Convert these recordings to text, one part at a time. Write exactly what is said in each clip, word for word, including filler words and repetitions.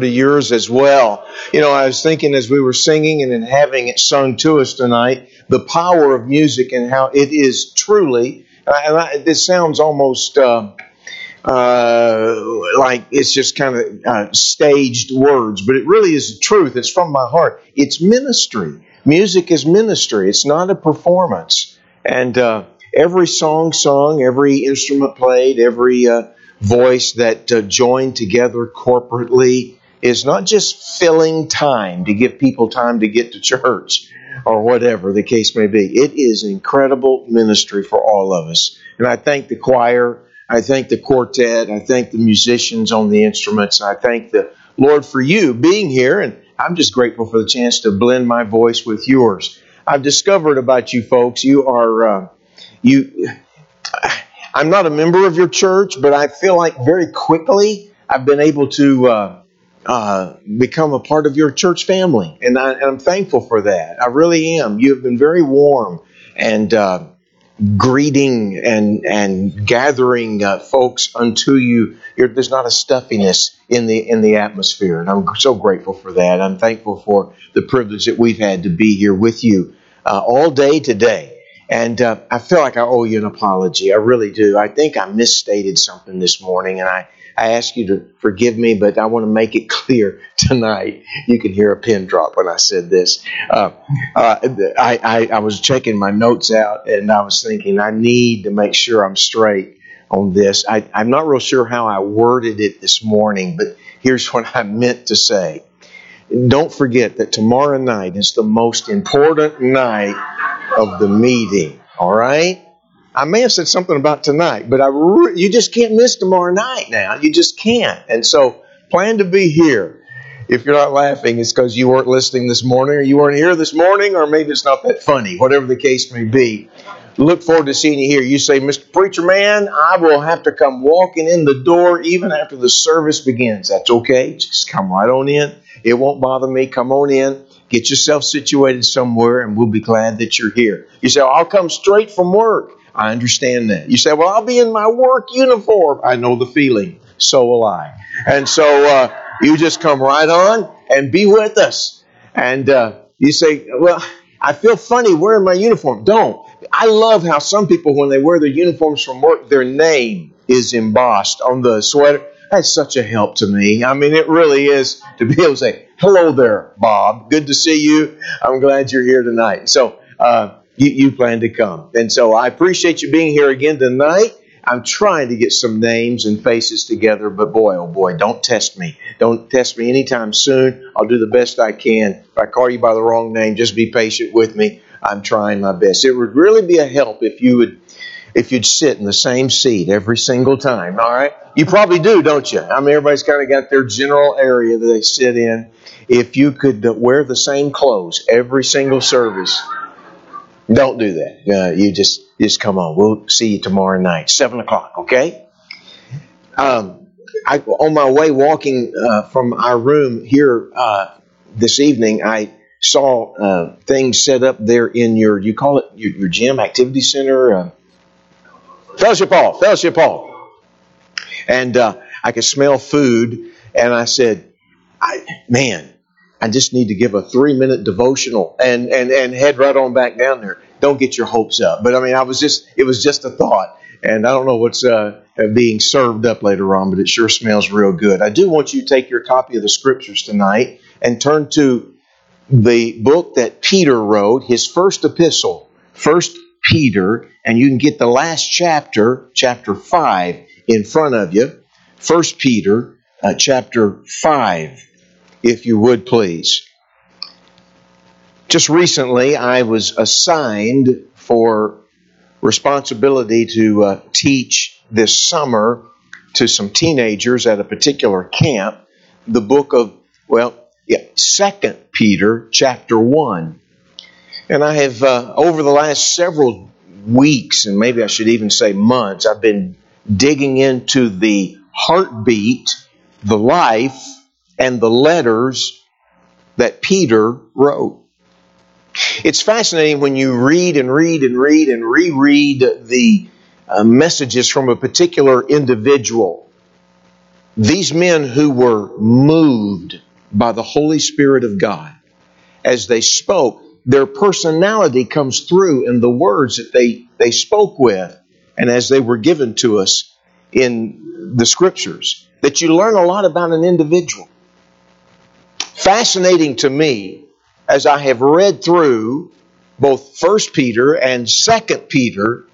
to yours as well. You know, I was thinking as we were singing and then having it sung to us tonight, the power of music and how it is truly, and I, this sounds almost uh, uh, like it's just kind of uh, staged words, but it really is the truth. It's from my heart. It's ministry. Music is ministry. It's not a performance. And uh, every song sung, every instrument played, every uh, voice that uh, joined together corporately is not just filling time to give people time to get to church or whatever the case may be. It is incredible ministry for all of us. And I thank the choir. I thank the quartet. I thank the musicians on the instruments. I thank the Lord for you being here. And I'm just grateful for the chance to blend my voice with yours. I've discovered about you folks, you are, uh, you, I'm not a member of your church, but I feel like very quickly I've been able to uh, uh, become a part of your church family. And, I, and I'm thankful for that. I really am. You have been very warm and uh, greeting and, and gathering uh, folks unto you. You're, there's not a stuffiness in the in the atmosphere, and I'm so grateful for that. I'm thankful for the privilege that we've had to be here with you uh, all day today, and uh, I feel like I owe you an apology. I really do. I think I misstated something this morning, and I, I ask you to forgive me, but I want to make it clear tonight. You can hear a pin drop when I said this. Uh, uh, I, I, I was checking my notes out, and I was thinking I need to make sure I'm straight on this. I, I'm not real sure how I worded it this morning, but here's what I meant to say. Don't forget that tomorrow night is the most important night of the meeting, all right? I may have said something about tonight, but I re- you just can't miss tomorrow night now. You just can't. And so plan to be here. If you're not laughing, it's because you weren't listening this morning, or you weren't here this morning, or maybe it's not that funny, whatever the case may be. Look forward to seeing you here. You say, Mister Preacher Man, I will have to come walking in the door even after the service begins. That's okay. Just come right on in. It won't bother me. Come on in. Get yourself situated somewhere, and we'll be glad that you're here. You say, well, I'll come straight from work. I understand that. You say, well, I'll be in my work uniform. I know the feeling. So will I. And so uh, you just come right on and be with us. And uh, you say, well, I feel funny wearing my uniform. Don't. I love how some people, when they wear their uniforms from work, their name is embossed on the sweater. That's such a help to me. I mean, it really is to be able to say, hello there, Bob. Good to see you. I'm glad you're here tonight. So uh, you, you plan to come. And so I appreciate you being here again tonight. I'm trying to get some names and faces together, but boy, oh boy, don't test me. Don't test me anytime soon. I'll do the best I can. If I call you by the wrong name, just be patient with me. I'm trying my best. It would really be a help if you would, if you'd sit in the same seat every single time, all right? You probably do, don't you? I mean, everybody's kind of got their general area that they sit in. If you could wear the same clothes every single service, don't do that. Uh, you just... Just come on. We'll see you tomorrow night, seven o'clock, okay? Um, I, on my way walking uh, from our room here uh, this evening, I saw uh, things set up there in your, you call it your, your gym, activity center? Uh, Fellowship Hall, Fellowship Hall. And uh, I could smell food, and I said, I, man, I just need to give a three-minute devotional and, and, and head right on back down there. Don't get your hopes up. But I mean, I was just, it was just a thought. And I don't know what's uh, being served up later on, but it sure smells real good. I do want you to take your copy of the scriptures tonight and turn to the book that Peter wrote, his first epistle, First Peter, and you can get the last chapter, chapter five, in front of you. First Peter, uh, chapter five, if you would please. Just recently, I was assigned for responsibility to uh, teach this summer to some teenagers at a particular camp the book of, well, yeah, Second Peter chapter one. And I have, uh, over the last several weeks, and maybe I should even say months, I've been digging into the heartbeat, the life, and the letters that Peter wrote. It's fascinating when you read and read and read and reread the uh, messages from a particular individual. These men who were moved by the Holy Spirit of God, as they spoke, their personality comes through in the words that they, they spoke with and as they were given to us in the Scriptures, that you learn a lot about an individual. Fascinating to me, as I have read through both First Peter and Second Peter,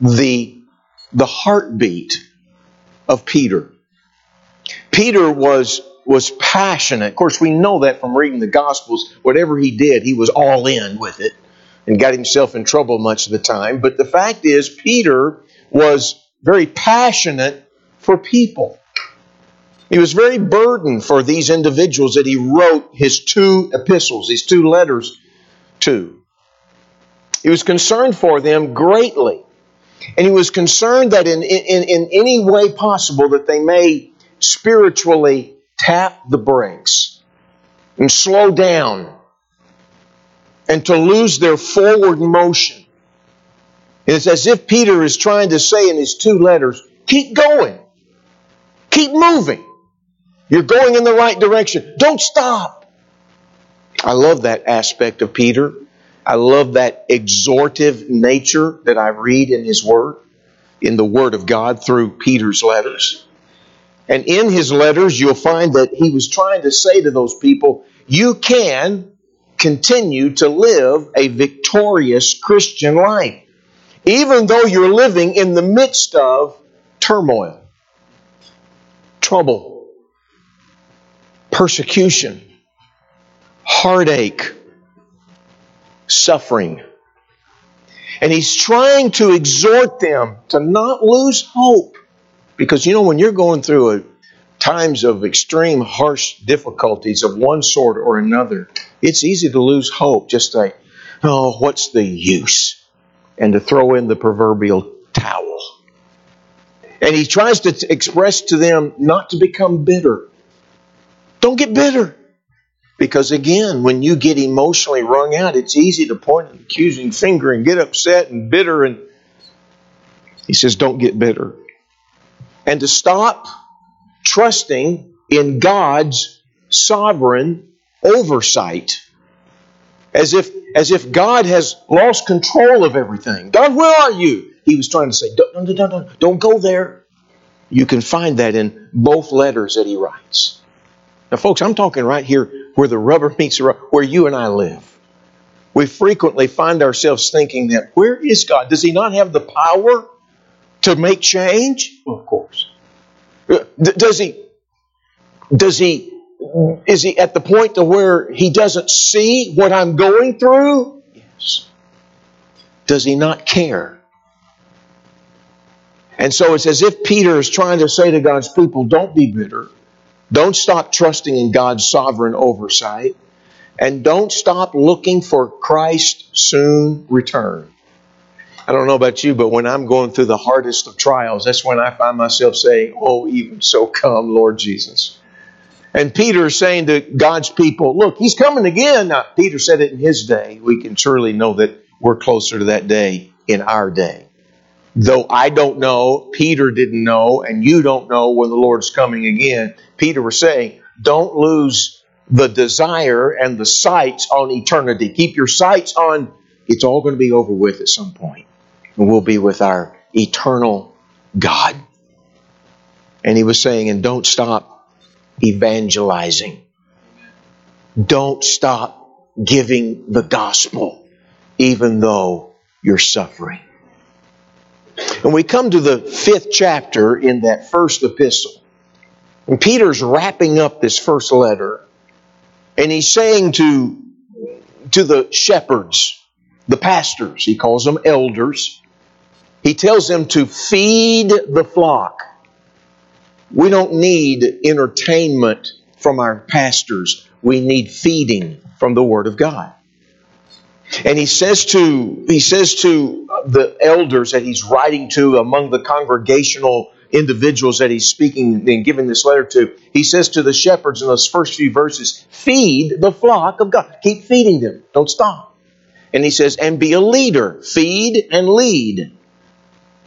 the, the heartbeat of Peter. Peter was, was passionate. Of course, we know that from reading the Gospels. Whatever he did, he was all in with it and got himself in trouble much of the time. But the fact is, Peter was very passionate for people. He was very burdened for these individuals that he wrote his two epistles, his two letters to. He was concerned for them greatly. And he was concerned that in, in, in any way possible that they may spiritually tap the brakes and slow down and to lose their forward motion. And it's as if Peter is trying to say in his two letters, keep going. Keep moving. You're going in the right direction. Don't stop. I love that aspect of Peter. I love that exhortive nature that I read in his word, in the word of God through Peter's letters. And in his letters, you'll find that he was trying to say to those people, you can continue to live a victorious Christian life, even though you're living in the midst of turmoil, trouble, persecution, heartache, suffering. And he's trying to exhort them to not lose hope. Because, you know, when you're going through a, times of extreme, harsh difficulties of one sort or another, it's easy to lose hope. Just like, oh, what's the use? And to throw in the proverbial towel. And he tries to t- express to them not to become bitter. Don't get bitter. Because again, when you get emotionally wrung out, it's easy to point an accusing finger and get upset and bitter. And he says, don't get bitter. And to stop trusting in God's sovereign oversight. As if, as if God has lost control of everything. God, where are you? He was trying to say, don't, don't, don't, don't go there. You can find that in both letters that he writes. Now, folks, I'm talking right here where the rubber meets the rubber, where you and I live. We frequently find ourselves thinking that, where is God? Does he not have the power to make change? Well, of course. Does he, does he, is he at the point to where he doesn't see what I'm going through? Yes. Does he not care? And so it's as if Peter is trying to say to God's people, don't be bitter. Don't stop trusting in God's sovereign oversight. And don't stop looking for Christ's soon return. I don't know about you, but when I'm going through the hardest of trials, that's when I find myself saying, oh, even so come, Lord Jesus. And Peter is saying to God's people, look, he's coming again. Now, Peter said it in his day. We can surely know that we're closer to that day in our day. Though I don't know, Peter didn't know, and you don't know when the Lord's coming again. Peter was saying, don't lose the desire and the sights on eternity. Keep your sights on, it's all going to be over with at some point. And we'll be with our eternal God. And he was saying, and don't stop evangelizing. Don't stop giving the gospel, even though you're suffering. And we come to the fifth chapter in that first epistle. And Peter's wrapping up this first letter. And he's saying to, to the shepherds, the pastors, he calls them elders. He tells them to feed the flock. We don't need entertainment from our pastors. We need feeding from the Word of God. And he says to he says to the elders that he's writing to among the congregational individuals that he's speaking and giving this letter to, he says to the shepherds in those first few verses, feed the flock of God. Keep feeding them. Don't stop. And he says, and be a leader. Feed and lead.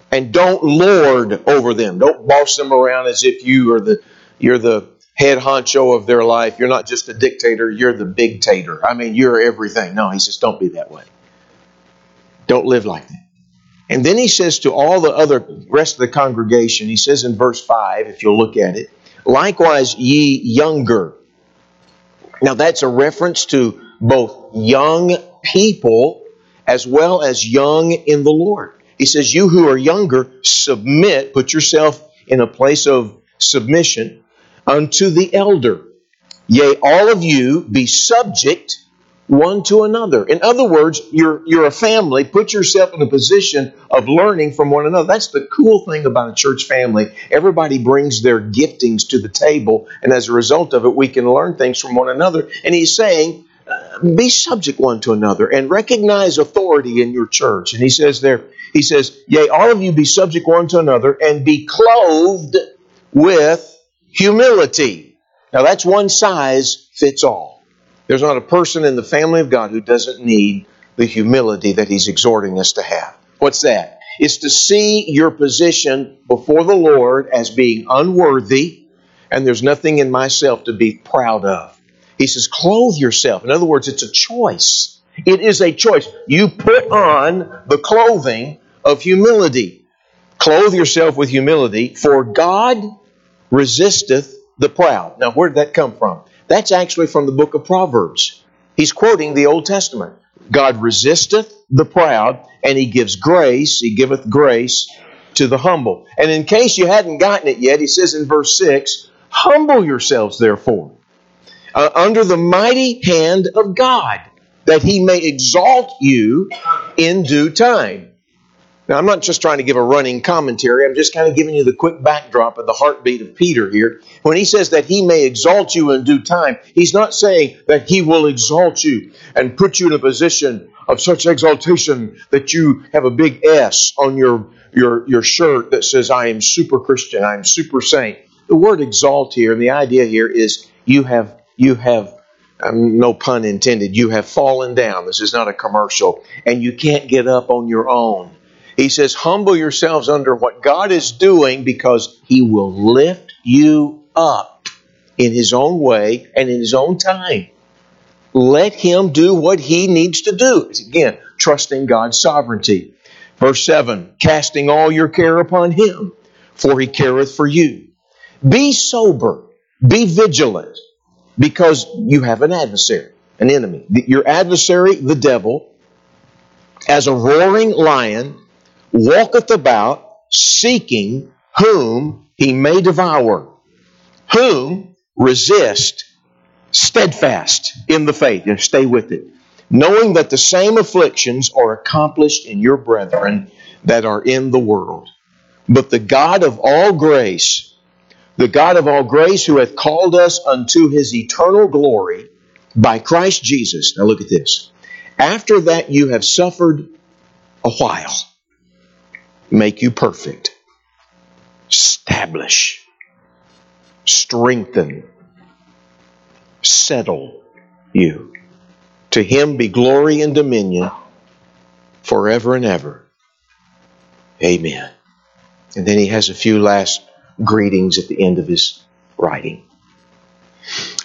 And don't lord over them. Don't boss them around as if you are the You're the head honcho of their life. You're not just a dictator. You're the big tater. I mean, you're everything. No, he says, don't be that way. Don't live like that. And then he says to all the other rest of the congregation, he says in verse five, if you'll look at it, likewise ye younger. Now that's a reference to both young people as well as young in the Lord. He says, you who are younger, submit, put yourself in a place of submission unto the elder. Yea, all of you be subject one to another. In other words, you're, you're a family. Put yourself in a position of learning from one another. That's the cool thing about a church family. Everybody brings their giftings to the table, and as a result of it, we can learn things from one another. And he's saying, uh, be subject one to another and recognize authority in your church. And he says there, he says, yea, all of you be subject one to another and be clothed with humility. Now that's one size fits all. There's not a person in the family of God who doesn't need the humility that he's exhorting us to have. What's that? It's to see your position before the Lord as being unworthy, and there's nothing in myself to be proud of. He says, clothe yourself. In other words, it's a choice. It is a choice. You put on the clothing of humility. Clothe yourself with humility, for God resisteth the proud. Now, where did that come from? That's actually from the book of Proverbs. He's quoting the Old Testament. God resisteth the proud, and he gives grace, he giveth grace to the humble. And in case you hadn't gotten it yet, he says in verse six, humble yourselves, therefore, uh, under the mighty hand of God, that he may exalt you in due time. Now, I'm not just trying to give a running commentary. I'm just kind of giving you the quick backdrop of the heartbeat of Peter here. When he says that he may exalt you in due time, he's not saying that he will exalt you and put you in a position of such exaltation that you have a big S on your, your, your shirt that says, I am super Christian, I am super saint. The word exalt here, and the idea here is you have, you have, Um, no pun intended, you have fallen down. This is not a commercial. And you can't get up on your own. He says, humble yourselves under what God is doing, because he will lift you up in his own way and in his own time. Let him do what he needs to do. It's again, trusting God's sovereignty. Verse seven, casting all your care upon him, for he careth for you. Be sober, be vigilant, because you have an adversary, an enemy. Your adversary, the devil, as a roaring lion, walketh about, seeking whom he may devour. Whom resist steadfast in the faith, and stay with it, knowing that the same afflictions are accomplished in your brethren that are in the world. But the God of all grace, the God of all grace, who hath called us unto his eternal glory by Christ Jesus. Now look at this. After that you have suffered a while, make you perfect, establish, strengthen, settle you. To him be glory and dominion forever and ever. Amen. And then he has a few last greetings at the end of his writing.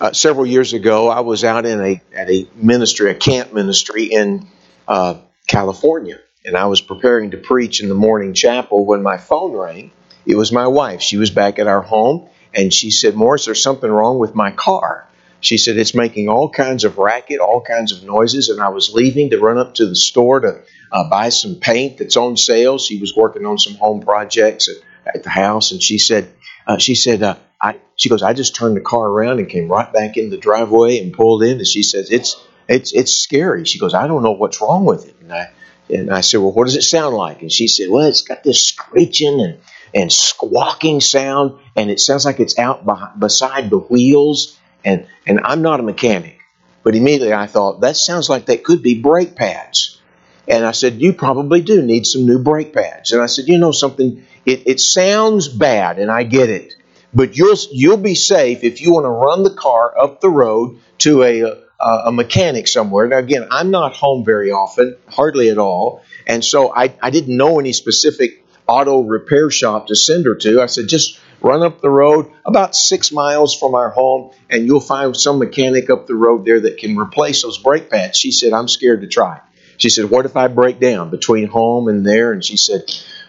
Uh, several years ago, I was out in a at a ministry, a camp ministry in uh, California. And I was preparing to preach in the morning chapel when my phone rang. It was my wife. She was back at our home, and she said, Morris, there's something wrong with my car. She said, it's making all kinds of racket, all kinds of noises, and I was leaving to run up to the store to uh, buy some paint that's on sale. She was working on some home projects at, at the house, and she said, uh, she said, uh, I, she goes, I just turned the car around and came right back in the driveway and pulled in, and she says, it's, it's, it's scary. She goes, I don't know what's wrong with it. And I, And I said, well, what does it sound like? And she said, well, it's got this screeching and, and squawking sound, and it sounds like it's out behind, beside the wheels. And, and I'm not a mechanic. But immediately I thought, that sounds like that could be brake pads. And I said, you probably do need some new brake pads. And I said, you know something, it, it sounds bad, and I get it. But you'll, you'll be safe if you want to run the car up the road to a... Uh, a mechanic somewhere. Now, again, I'm not home very often, hardly at all. And so I, I didn't know any specific auto repair shop to send her to. I said, just Run up the road about six miles from our home, and you'll find some mechanic up the road there that can replace those brake pads. She said, I'm scared to try. She said, what if I break down between home and there? And she said,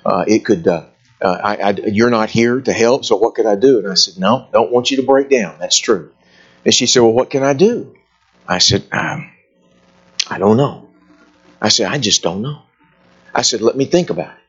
uh, it could. Uh, uh, I, I, you're not here to help, so what could I do? And I said, no, don't want you to break down. That's true. And she said, well, what can I do? I said, um, I don't know. I said, I just don't know. I said, let me think about it.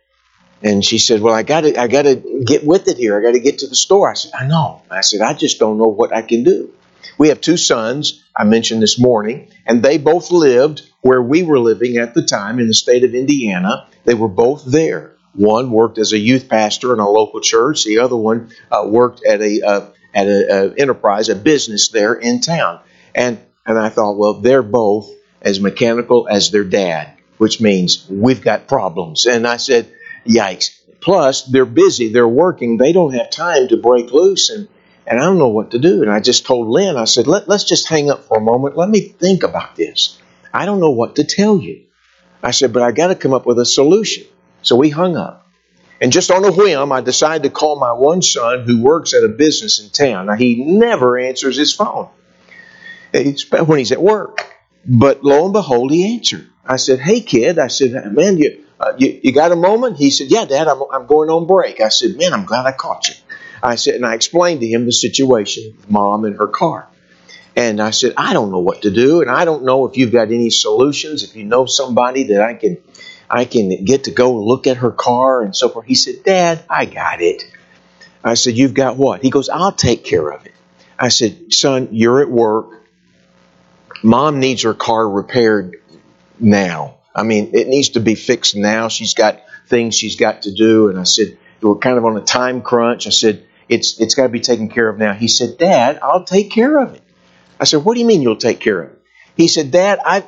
And she said, well, I got to I got to get with it here. I got to get to the store. I said, I know. I said, I just don't know what I can do. We have two sons, I mentioned this morning, and they both lived where we were living at the time in the state of Indiana. They were both there. One worked as a youth pastor in a local church. The other one uh, worked at a uh, at a, a enterprise, a business there in town. And and I thought, well, they're both as mechanical as their dad, which means we've got problems. And I said, yikes. Plus, they're busy. They're working. They don't have time to break loose, and, and I don't know what to do. And I just told Lynn, I said, Let, let's just hang up for a moment. Let me think about this. I don't know what to tell you. I said, but I got to come up with a solution. So we hung up. And just on a whim, I decided to call my one son who works at a business in town. Now, he never answers his phone when he's at work. But lo and behold, he answered. I said, hey, kid. I said, man, you... Uh, you, you got a moment? He said, yeah, Dad, I'm, I'm going on break. I said, man, I'm glad I caught you. I said, and I explained to him the situation, Mom and her car. And I said, I don't know what to do, and I don't know if you've got any solutions, if you know somebody that I can I can get to go look at her car and so forth. He said, Dad, I got it. I said, you've got what? He goes, I'll take care of it. I said, son, you're at work. Mom needs her car repaired now. I mean, it needs to be fixed now. She's got things she's got to do. And I said, we're kind of on a time crunch. I said, it's it's got to be taken care of now. He said, Dad, I'll take care of it. I said, what do you mean you'll take care of it? He said, Dad, I've,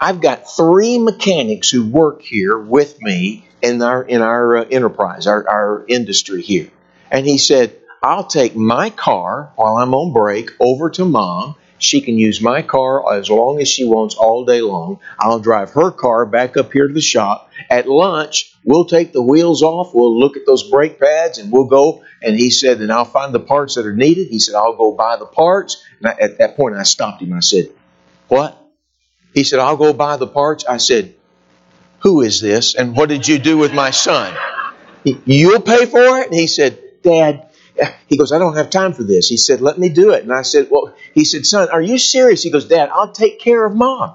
I've got three mechanics who work here with me in our in our uh, enterprise, our, our industry here. And he said, I'll take my car while I'm on break over to Mom. She can use my car as long as she wants all day long. I'll drive her car back up here to the shop. At lunch, we'll take the wheels off. We'll look at those brake pads and we'll go. And he said, and I'll find the parts that are needed. He said, I'll go buy the parts. And I, at that point, I stopped him. I said, what? He said, I'll go buy the parts. I said, who is this? And what did you do with my son? He, you'll pay for it? And he said, Dad, he goes, I don't have time for this. He said, let me do it. And I said, well, he said, son, are you serious? He goes, Dad, I'll take care of Mom.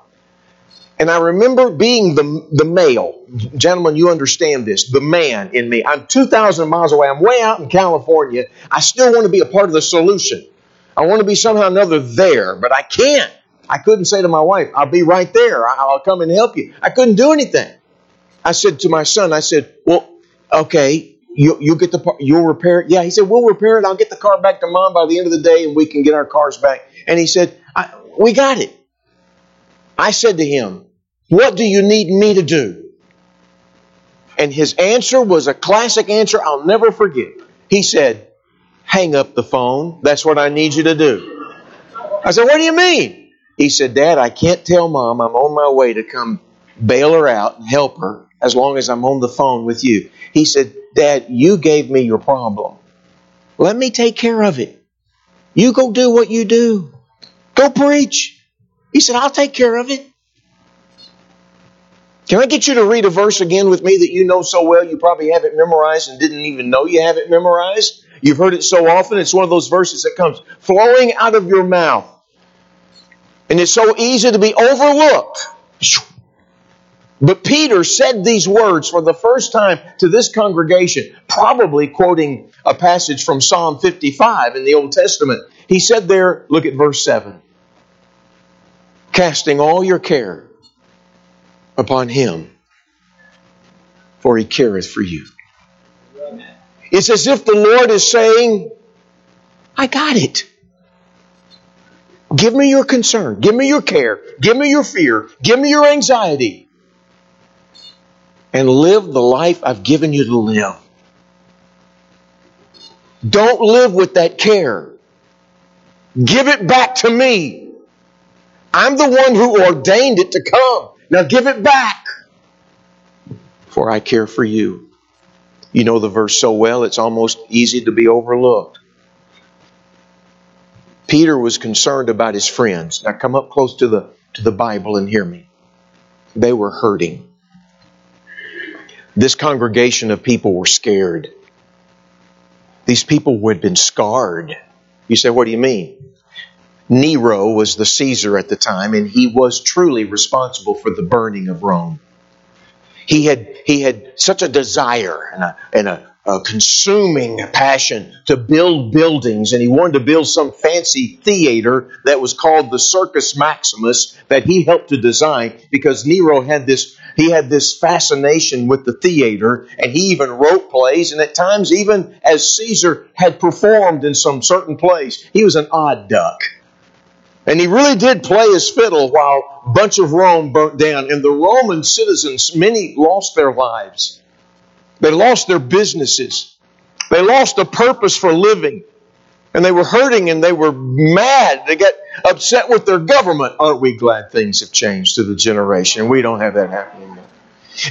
And I remember being the, the male. Gentlemen, you understand this. The man in me. I'm two thousand miles away. I'm way out in California. I still want to be a part of the solution. I want to be somehow or another there, but I can't. I couldn't say to my wife, I'll be right there. I'll come and help you. I couldn't do anything. I said to my son, I said, well, okay, You, you'll get the part, you'll repair it. Yeah, he said, we'll repair it. I'll get the car back to Mom by the end of the day and we can get our cars back. And he said, I, we got it. I said to him, what do you need me to do? And his answer was a classic answer I'll never forget. He said, hang up the phone. That's what I need you to do. I said, what do you mean? He said, Dad, I can't tell Mom I'm on my way to come bail her out and help her as long as I'm on the phone with you. He said, Dad, you gave me your problem. Let me take care of it. You go do what you do. Go preach. He said, I'll take care of it. Can I get you to read a verse again with me that you know so well you probably have it memorized and didn't even know you have it memorized? You've heard it so often. It's one of those verses that comes flowing out of your mouth. And it's so easy to be overlooked. But Peter said these words for the first time to this congregation, probably quoting a passage from Psalm fifty-five in the Old Testament. He said there, look at verse seven, casting all your care upon Him, for He careth for you. It's as if the Lord is saying, I got it. Give me your concern. Give me your care. Give me your fear. Give me your anxiety. And live the life I've given you to live. Don't live with that care. Give it back to me. I'm the one who ordained it to come. Now give it back. For I care for you. You know the verse so well, it's almost easy to be overlooked. Peter was concerned about his friends. Now come up close to the, to the Bible and hear me. They were hurting. This congregation of people were scared. These people had been scarred. You say, what do you mean? Nero was the Caesar at the time, and he was truly responsible for the burning of Rome. He had, he had such a desire and, a, and a, a consuming passion to build buildings, and he wanted to build some fancy theater that was called the Circus Maximus that he helped to design, because Nero had this, he had this fascination with the theater, and he even wrote plays, and at times even as Caesar had performed in some certain place. He was an odd duck. And he really did play his fiddle while a bunch of Rome burnt down. And the Roman citizens, many lost their lives. They lost their businesses. They lost a purpose for living. And they were hurting and they were mad. They got upset with their government. Aren't we glad things have changed to the generation? We don't have that happening anymore.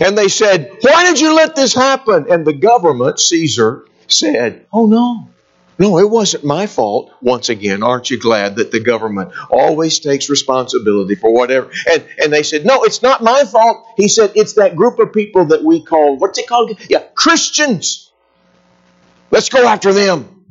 And they said, why did you let this happen? And the government, Caesar, said, oh no. No, it wasn't my fault. Once again, aren't you glad that the government always takes responsibility for whatever? And and they said, no, it's not my fault. He said, it's that group of people that we call, what's it called? Yeah, Christians. Let's go after them.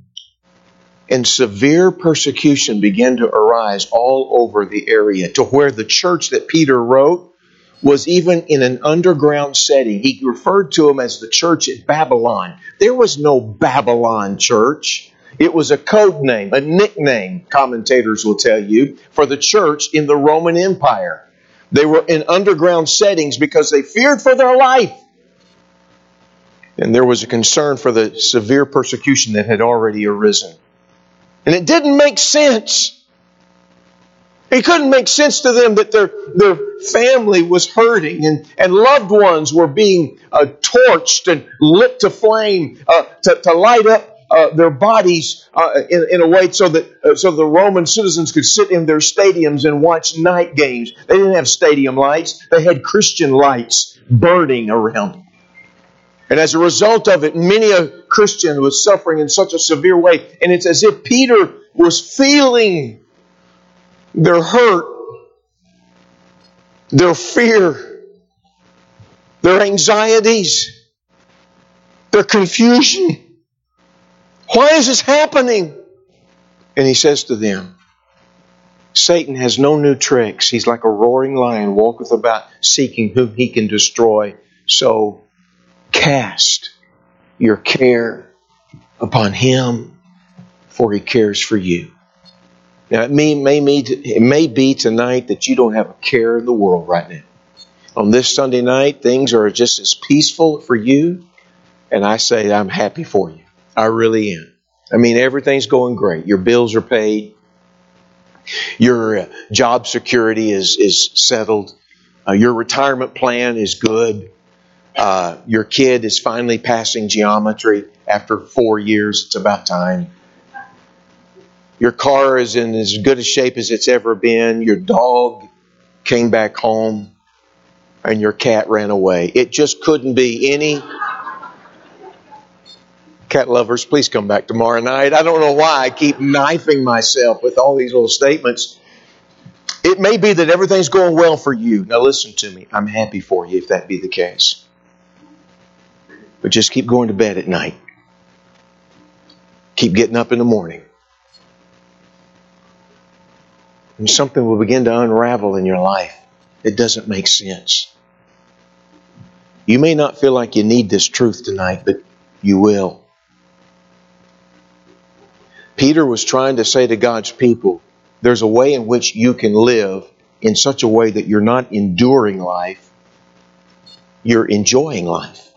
And severe persecution began to arise all over the area, to where the church that Peter wrote was even in an underground setting. He referred to them as the church at Babylon. There was no Babylon church. It was a code name, a nickname, commentators will tell you, for the church in the Roman Empire. They were in underground settings because they feared for their life. And there was a concern for the severe persecution that had already arisen. And it didn't make sense. It couldn't make sense to them that their, their family was hurting and, and loved ones were being uh, torched and lit to flame uh, to, to light up uh, their bodies uh, in, in a way so that uh, so the Roman citizens could sit in their stadiums and watch night games. They didn't have stadium lights. They had Christian lights burning around. And as a result of it, many a Christian was suffering in such a severe way. And it's as if Peter was feeling their hurt, their fear, their anxieties, their confusion. Why is this happening? And he says to them, Satan has no new tricks. He's like a roaring lion, walketh about seeking whom he can destroy. So cast your care upon him, for he cares for you. Now, it may, may, it may be tonight that you don't have a care in the world right now. On this Sunday night, things are just as peaceful for you. And I say, I'm happy for you. I really am. I mean, everything's going great. Your bills are paid. Your job security is, is settled. Uh, your retirement plan is good. Uh, your kid is finally passing geometry after four years. It's about time. Your car is in as good a shape as it's ever been. Your dog came back home and your cat ran away. It just couldn't be any. Cat lovers, please come back tomorrow night. I don't know why I keep knifing myself with all these little statements. It may be that everything's going well for you. Now listen to me. I'm happy for you if that be the case. But just keep going to bed at night. Keep getting up in the morning. And something will begin to unravel in your life. It doesn't make sense. You may not feel like you need this truth tonight, but you will. Peter was trying to say to God's people, there's a way in which you can live in such a way that you're not enduring life. You're enjoying life.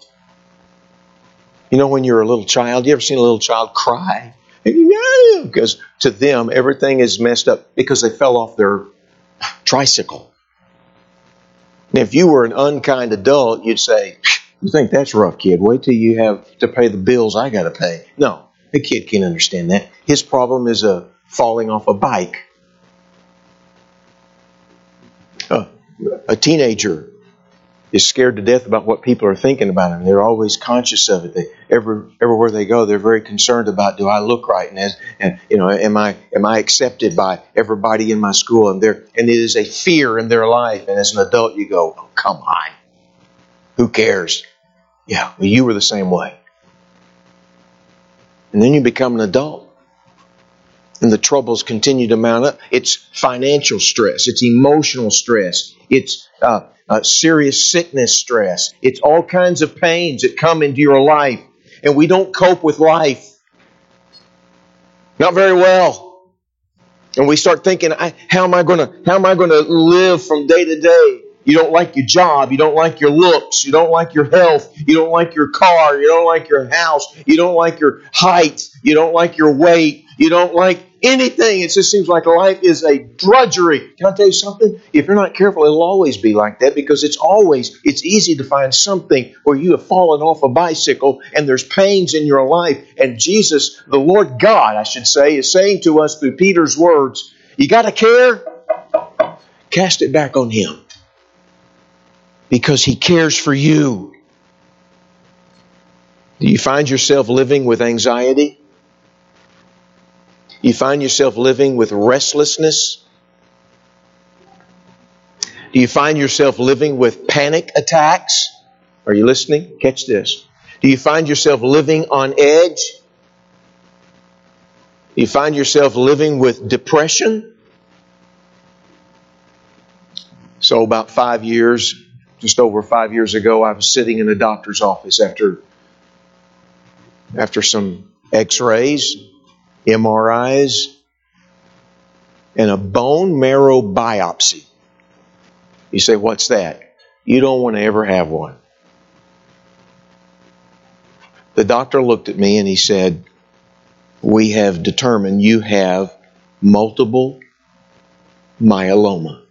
You know, when you're a little child, you ever seen a little child cry? Because to them, everything is messed up because they fell off their tricycle. And if you were an unkind adult, you'd say, you think that's rough, kid. Wait till you have to pay the bills I got to pay. No, the kid can't understand that. His problem is a falling off a bike. Uh, a teenager is scared to death about what people are thinking about them. They're always conscious of it. They, every, everywhere they go, they're very concerned about, do I look right? And, as, and you know, am I am I accepted by everybody in my school? And there, and it is a fear in their life. And as an adult, you go, oh, come on. Who cares? Yeah, well, you were the same way. And then you become an adult. And the troubles continue to mount up. It's financial stress. It's emotional stress. It's uh, uh, serious sickness stress. It's all kinds of pains that come into your life. And we don't cope with life. Not very well. And we start thinking, I, how am I going to, how am I going to live from day to day? You don't like your job. You don't like your looks. You don't like your health. You don't like your car. You don't like your house. You don't like your height. You don't like your weight. You don't like anything. It just seems like life is a drudgery. Can I tell you something? If you're not careful, it'll always be like that, because it's always, it's easy to find something where you have fallen off a bicycle and there's pains in your life. And Jesus, the Lord God, I should say, is saying to us through Peter's words, you got to care? Cast it back on Him, because He cares for you. Do you find yourself living with anxiety? Do you find yourself living with restlessness? Do you find yourself living with panic attacks? Are you listening? Catch this. Do you find yourself living on edge? Do you find yourself living with depression? So about five years, just over five years ago, I was sitting in a doctor's office after, after some x-rays, M R Is, and a bone marrow biopsy. You say, what's that? You don't want to ever have one. The doctor looked at me and he said, we have determined you have multiple myeloma.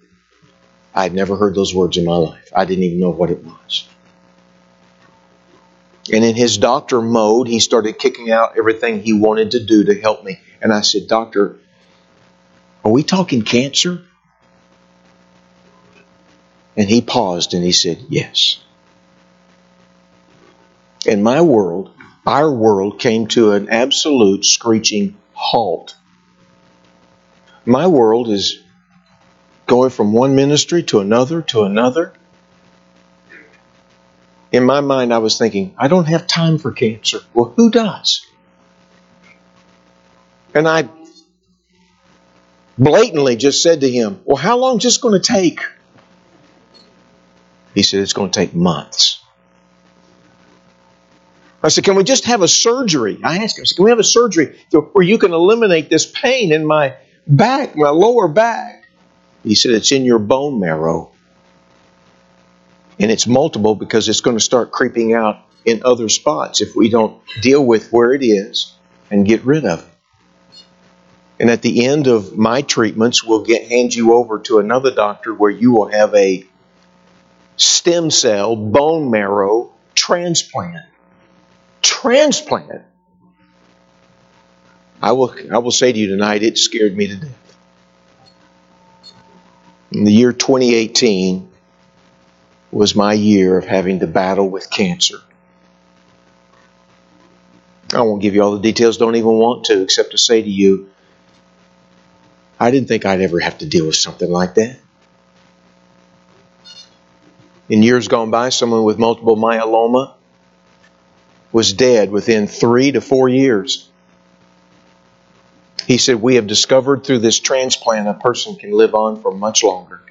I'd never heard those words in my life. I didn't even know what it was. And in his doctor mode, he started kicking out everything he wanted to do to help me. And I said, Doctor, are we talking cancer? And he paused and he said, yes. And my world, our world, came to an absolute screeching halt. My world is going from one ministry to another to another. In my mind, I was thinking, I don't have time for cancer. Well, who does? And I blatantly just said to him, well, how long is this going to take? He said, it's going to take months. I said, can we just have a surgery? I asked him, I said, can we have a surgery where you can eliminate this pain in my back, my lower back? He said, it's in your bone marrow. And it's multiple, because it's going to start creeping out in other spots if we don't deal with where it is and get rid of it. And at the end of my treatments, we'll get, hand you over to another doctor where you will have a stem cell bone marrow transplant. Transplant. I will, I will say to you tonight, it scared me to death. In the year twenty eighteen... was my year of having to battle with cancer. I won't give you all the details, don't even want to, except to say to you, I didn't think I'd ever have to deal with something like that. In years gone by, someone with multiple myeloma was dead within three to four years. He said, we have discovered through this transplant a person can live on for much longer.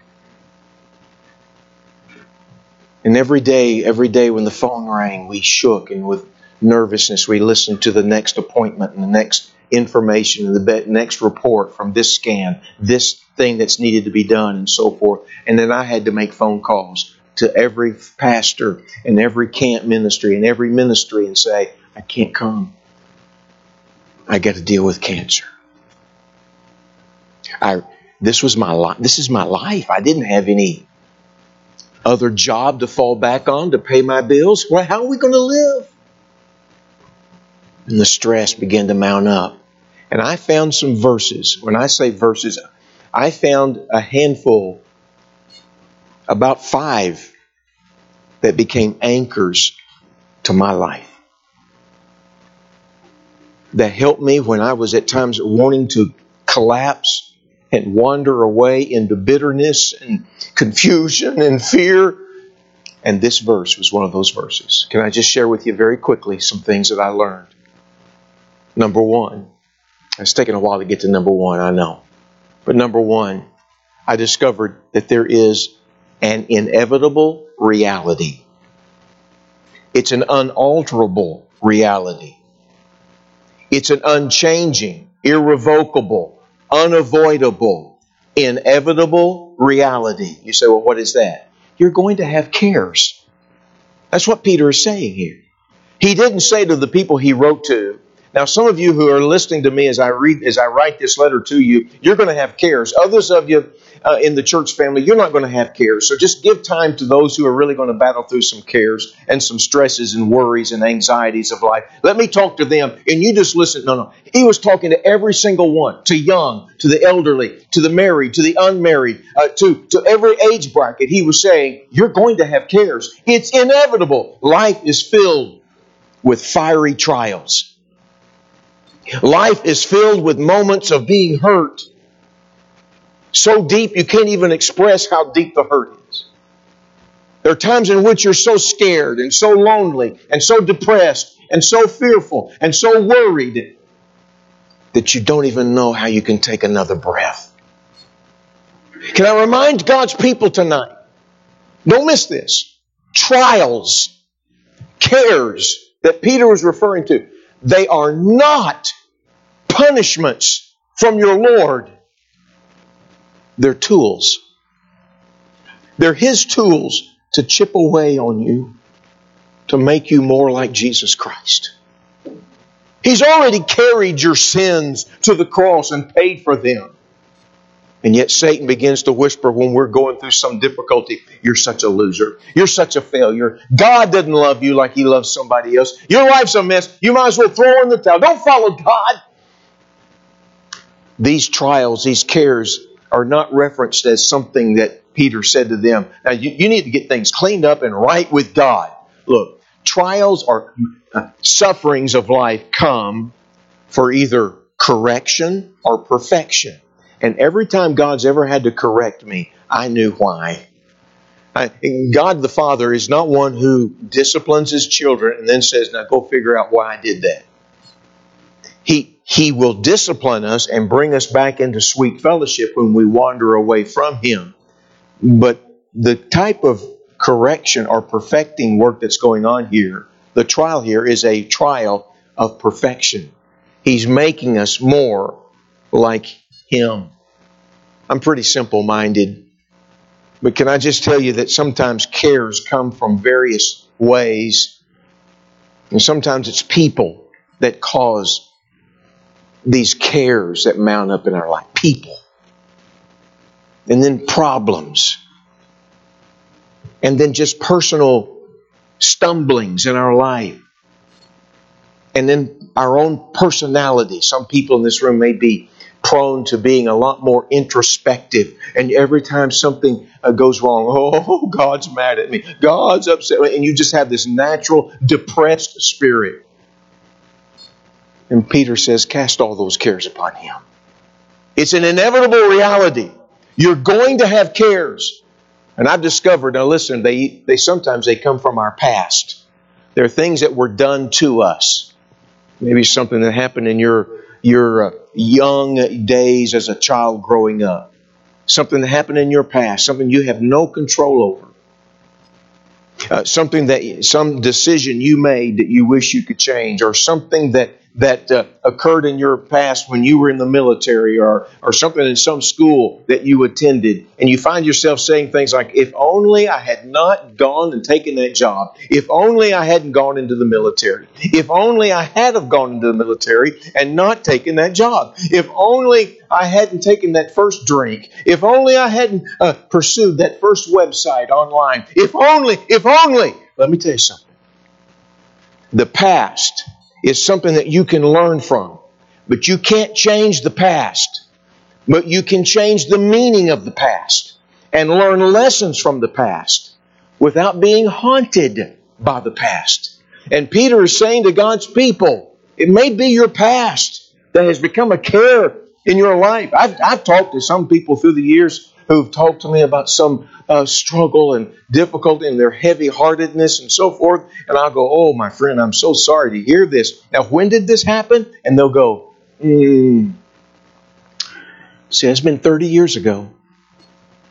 And every day, every day when the phone rang, we shook, and with nervousness, we listened to the next appointment and the next information and the next report from this scan, this thing that's needed to be done, and so forth. And then I had to make phone calls to every pastor and every camp ministry and every ministry and say, I can't come. I got to deal with cancer. I this was my life. This is my life. I didn't have any other job to fall back on to pay my bills. Well, how are we going to live? And the stress began to mount up. And I found some verses. When I say verses, I found a handful, about five that became anchors to my life, that helped me when I was at times wanting to collapse and wander away into bitterness and confusion and fear. And this verse was one of those verses. Can I just share with you very quickly some things that I learned? Number one, it's taken a while to get to number one, I know. But number one, I discovered that there is an inevitable reality. It's an unalterable reality. It's an unchanging, irrevocable, unavoidable, inevitable reality. You say, well, what is that? You're going to have cares. That's what Peter is saying here. He didn't say to the people he wrote to, now some of you who are listening to me as I read, as I write this letter to you, you're going to have cares. Others of you uh, in the church family, you're not going to have cares. So just give time to those who are really going to battle through some cares and some stresses and worries and anxieties of life. Let me talk to them and you just listen. No, no. He was talking to every single one, to young, to the elderly, to the married, to the unmarried, uh, to, to every age bracket. He was saying, you're going to have cares. It's inevitable. Life is filled with fiery trials. Life is filled with moments of being hurt so deep you can't even express how deep the hurt is. There are times in which you're so scared and so lonely and so depressed and so fearful and so worried that you don't even know how you can take another breath. Can I remind God's people tonight? Don't miss this. Trials, cares that Peter was referring to, they are not punishments from your Lord. They're tools. They're His tools to chip away on you, to make you more like Jesus Christ. He's already carried your sins to the cross and paid for them. And yet Satan begins to whisper when we're going through some difficulty, you're such a loser. You're such a failure. God doesn't love you like He loves somebody else. Your life's a mess. You might as well throw in the towel. Don't follow God. These trials, these cares are not referenced as something that Peter said to them. Now, you, you need to get things cleaned up and right with God. Look, trials or uh, sufferings of life come for either correction or perfection. And every time God's ever had to correct me, I knew why. I, God the Father is not one who disciplines His children and then says, now go figure out why I did that. He, he will discipline us and bring us back into sweet fellowship when we wander away from Him. But the type of correction or perfecting work that's going on here, the trial here is a trial of perfection. He's making us more like Him. I'm pretty simple-minded. But can I just tell you that sometimes cares come from various ways. And sometimes it's people that cause these cares that mount up in our life. People. And then problems. And then just personal stumblings in our life. And then our own personality. Some people in this room may be prone to being a lot more introspective. And every time something uh, goes wrong, oh, God's mad at me. God's upset. And you just have this natural, depressed spirit. And Peter says, cast all those cares upon Him. It's an inevitable reality. You're going to have cares. And I've discovered, now listen, they, they sometimes they come from our past. There are things that were done to us. Maybe something that happened in your your uh, young days as a child growing up. Something that happened in your past. Something you have no control over. Uh, something that, some decision you made that you wish you could change. Or something that, that uh, occurred in your past when you were in the military. Or, or something in some school that you attended. And you find yourself saying things like, if only I had not gone and taken that job. If only I hadn't gone into the military. If only I had have gone into the military and not taken that job. If only I hadn't taken that first drink. If only I hadn't uh, pursued that first website online. If only, if only. Let me tell you something. The past is something that you can learn from. But you can't change the past. But you can change the meaning of the past and learn lessons from the past. without being haunted by the past. And Peter is saying to God's people, it may be your past that has become a care in your life. I've, I've talked to some people through the years who've talked to me about some uh, struggle and difficulty and their heavy-heartedness and so forth. And I'll go, oh, my friend, I'm so sorry to hear this. Now, when did this happen? And they'll go, mm. See, it's been thirty years ago.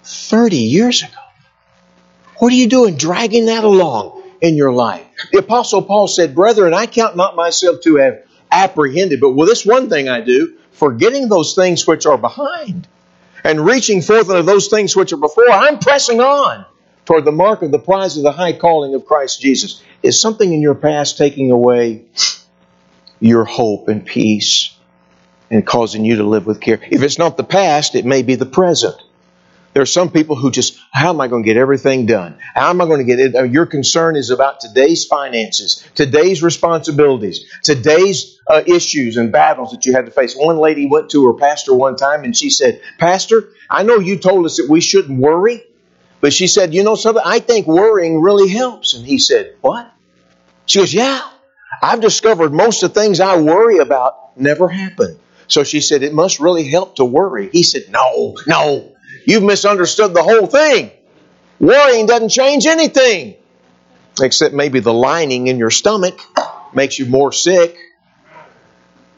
thirty years ago. What are you doing dragging that along in your life? The Apostle Paul said, brethren, I count not myself to have apprehended, but well, this one thing I do, forgetting those things which are behind and reaching forth unto those things which are before, I'm pressing on toward the mark of the prize of the high calling of Christ Jesus. Is something in your past taking away your hope and peace and causing you to live with care? If it's not the past, it may be the present. There are some people who just, how am I going to get everything done? How am I going to get it? Your concern is about today's finances, today's responsibilities, today's uh, issues and battles that you had to face. One lady went to her pastor one time and she said, Pastor, I know you told us that we shouldn't worry, but she said, you know something? I think worrying really helps. And he said, what? She goes, yeah, I've discovered most of the things I worry about never happen. So she said, it must really help to worry. He said, no, no. You've misunderstood the whole thing. Worrying doesn't change anything. Except maybe the lining in your stomach makes you more sick.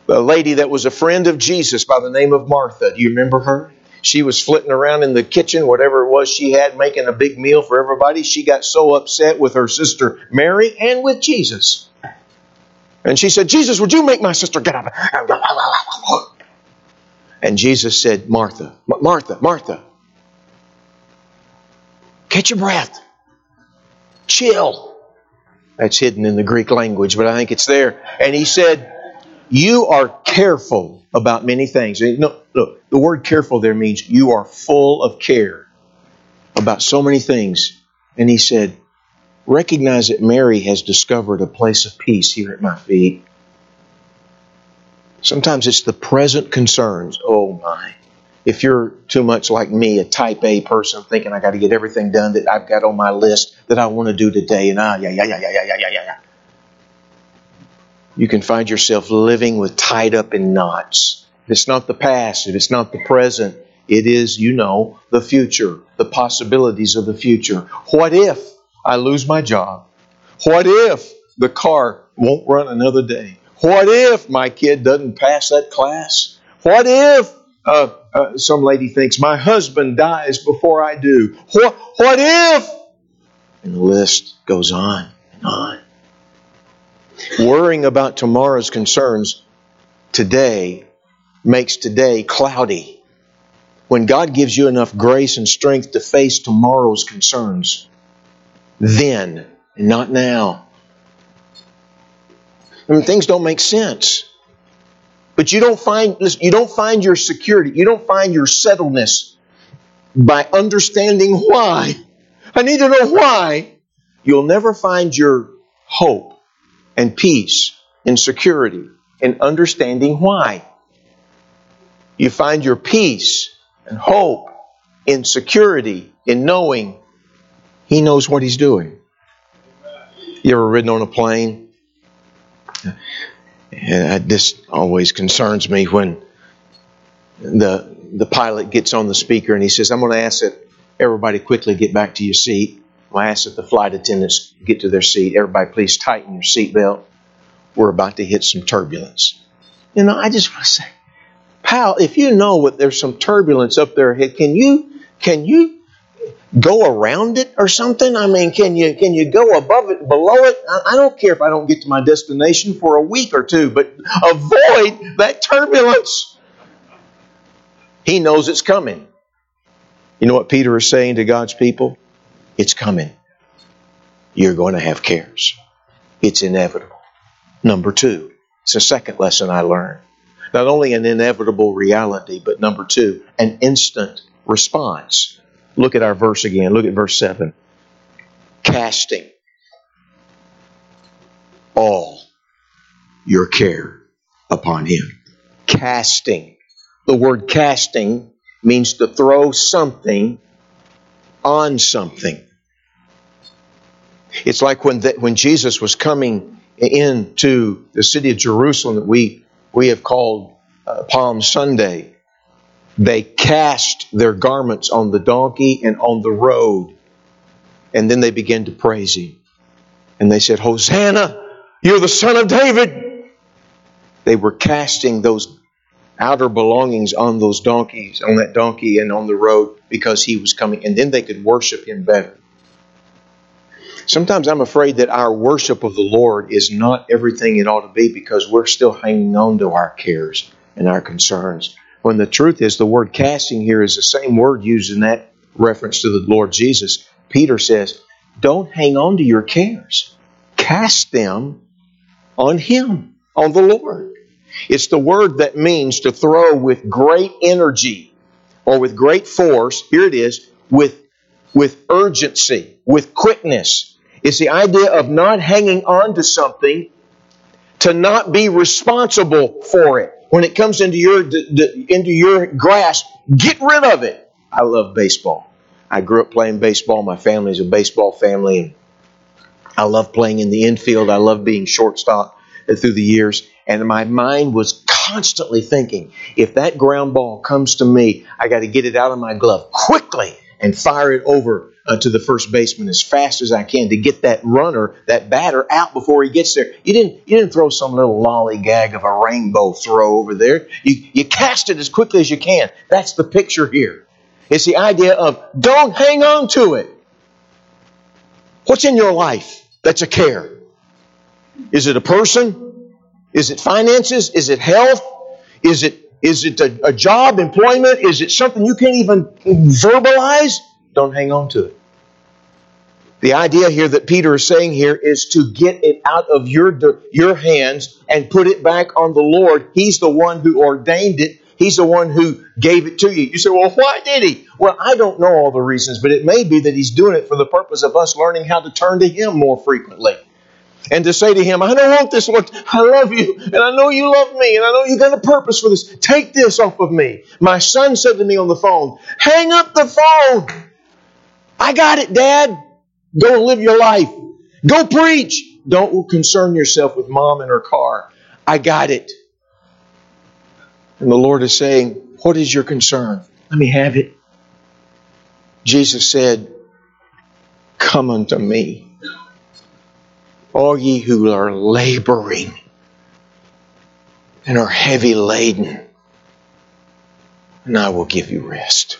A lady that was a friend of Jesus by the name of Martha, do you remember her? She was flitting around in the kitchen, whatever it was she had, making a big meal for everybody. She got so upset with her sister Mary and with Jesus. And she said, Jesus, would you make my sister get up? And Jesus said, Martha, Martha, Martha, catch your breath. Chill. That's hidden in the Greek language, but I think it's there. And he said, you are careful about many things. No, look, the word careful there means you are full of care about so many things. And he said, recognize that Mary has discovered a place of peace here at my feet. Sometimes it's the present concerns. Oh my, if you're too much like me, a type A person, thinking I got to get everything done that I've got on my list that I want to do today. And ah, yeah, yeah, yeah, yeah, yeah, yeah, yeah, yeah. You can find yourself living with tied up in knots. If it's not the past, if it's not the present, it is, you know, the future, the possibilities of the future. What if I lose my job? What if the car won't run another day? What if my kid doesn't pass that class? What if, uh, uh, some lady thinks, my husband dies before I do? What, what if? And the list goes on and on. Worrying about tomorrow's concerns today makes today cloudy. When God gives you enough grace and strength to face tomorrow's concerns, then, and not now. I mean, things don't make sense. But you don't find you don't find your security, you don't find your settledness by understanding why. I need to know why. You'll never find your hope and peace and security in understanding why. You find your peace and hope in security in knowing He knows what He's doing. You ever ridden on a plane? And this always concerns me when the the pilot gets on the speaker and he says, I'm going to ask that everybody quickly get back to your seat. I ask that the flight attendants get to their seat. Everybody please tighten your seatbelt. We're about to hit some turbulence. You know, I just want to say, pal, if you know what there's some turbulence up there ahead, can you can you go around it or something? I mean, can you can you go above it, below it? I don't care if I don't get to my destination for a week or two, but avoid that turbulence. He knows it's coming. You know what Peter is saying to God's people? It's coming. You're going to have cares. It's inevitable. Number two, it's a second lesson I learned. Not only an inevitable reality, but number two, an instant response. Look at our verse again. Look at verse seven. Casting all your care upon Him. Casting. The word casting means to throw something on something. It's like when the, when Jesus was coming into the city of Jerusalem that we, we have called uh, Palm Sunday, they cast their garments on the donkey and on the road. And then they began to praise Him. And they said, "Hosanna, you're the Son of David." They were casting those outer belongings on those donkeys, on that donkey and on the road, because He was coming. And then they could worship Him better. Sometimes I'm afraid that our worship of the Lord is not everything it ought to be, because we're still hanging on to our cares and our concerns. When the truth is, the word casting here is the same word used in that reference to the Lord Jesus. Peter says, don't hang on to your cares. Cast them on Him, on the Lord. It's the word that means to throw with great energy or with great force. Here it is, with, with urgency, with quickness. It's the idea of not hanging on to something to not be responsible for it. When it comes into your into your grasp, get rid of it. I love baseball. I grew up playing baseball. My family's a baseball family. And I love playing in the infield. I love being shortstop through the years. And my mind was constantly thinking, if that ground ball comes to me, I got to get it out of my glove quickly and fire it over uh, to the first baseman as fast as I can to get that runner, that batter, out before he gets there. You didn't you didn't throw some little lollygag of a rainbow throw over there. You, you cast it as quickly as you can. That's the picture here. It's the idea of don't hang on to it. What's in your life that's a care? Is it a person? Is it finances? Is it health? Is it Is it a, a job, employment? Is it something you can't even verbalize? Don't hang on to it. The idea here that Peter is saying here is to get it out of your, your hands and put it back on the Lord. He's the one who ordained it. He's the one who gave it to you. You say, well, why did He? Well, I don't know all the reasons, but it may be that He's doing it for the purpose of us learning how to turn to Him more frequently. And to say to Him, I don't want this, Lord. I love You, and I know You love me, and I know You got a purpose for this. Take this off of me. My son said to me on the phone, hang up the phone. I got it, Dad. Go live your life. Go preach. Don't concern yourself with Mom and her car. I got it. And the Lord is saying, what is your concern? Let me have it. Jesus said, come unto me, all ye who are laboring and are heavy laden, and I will give you rest.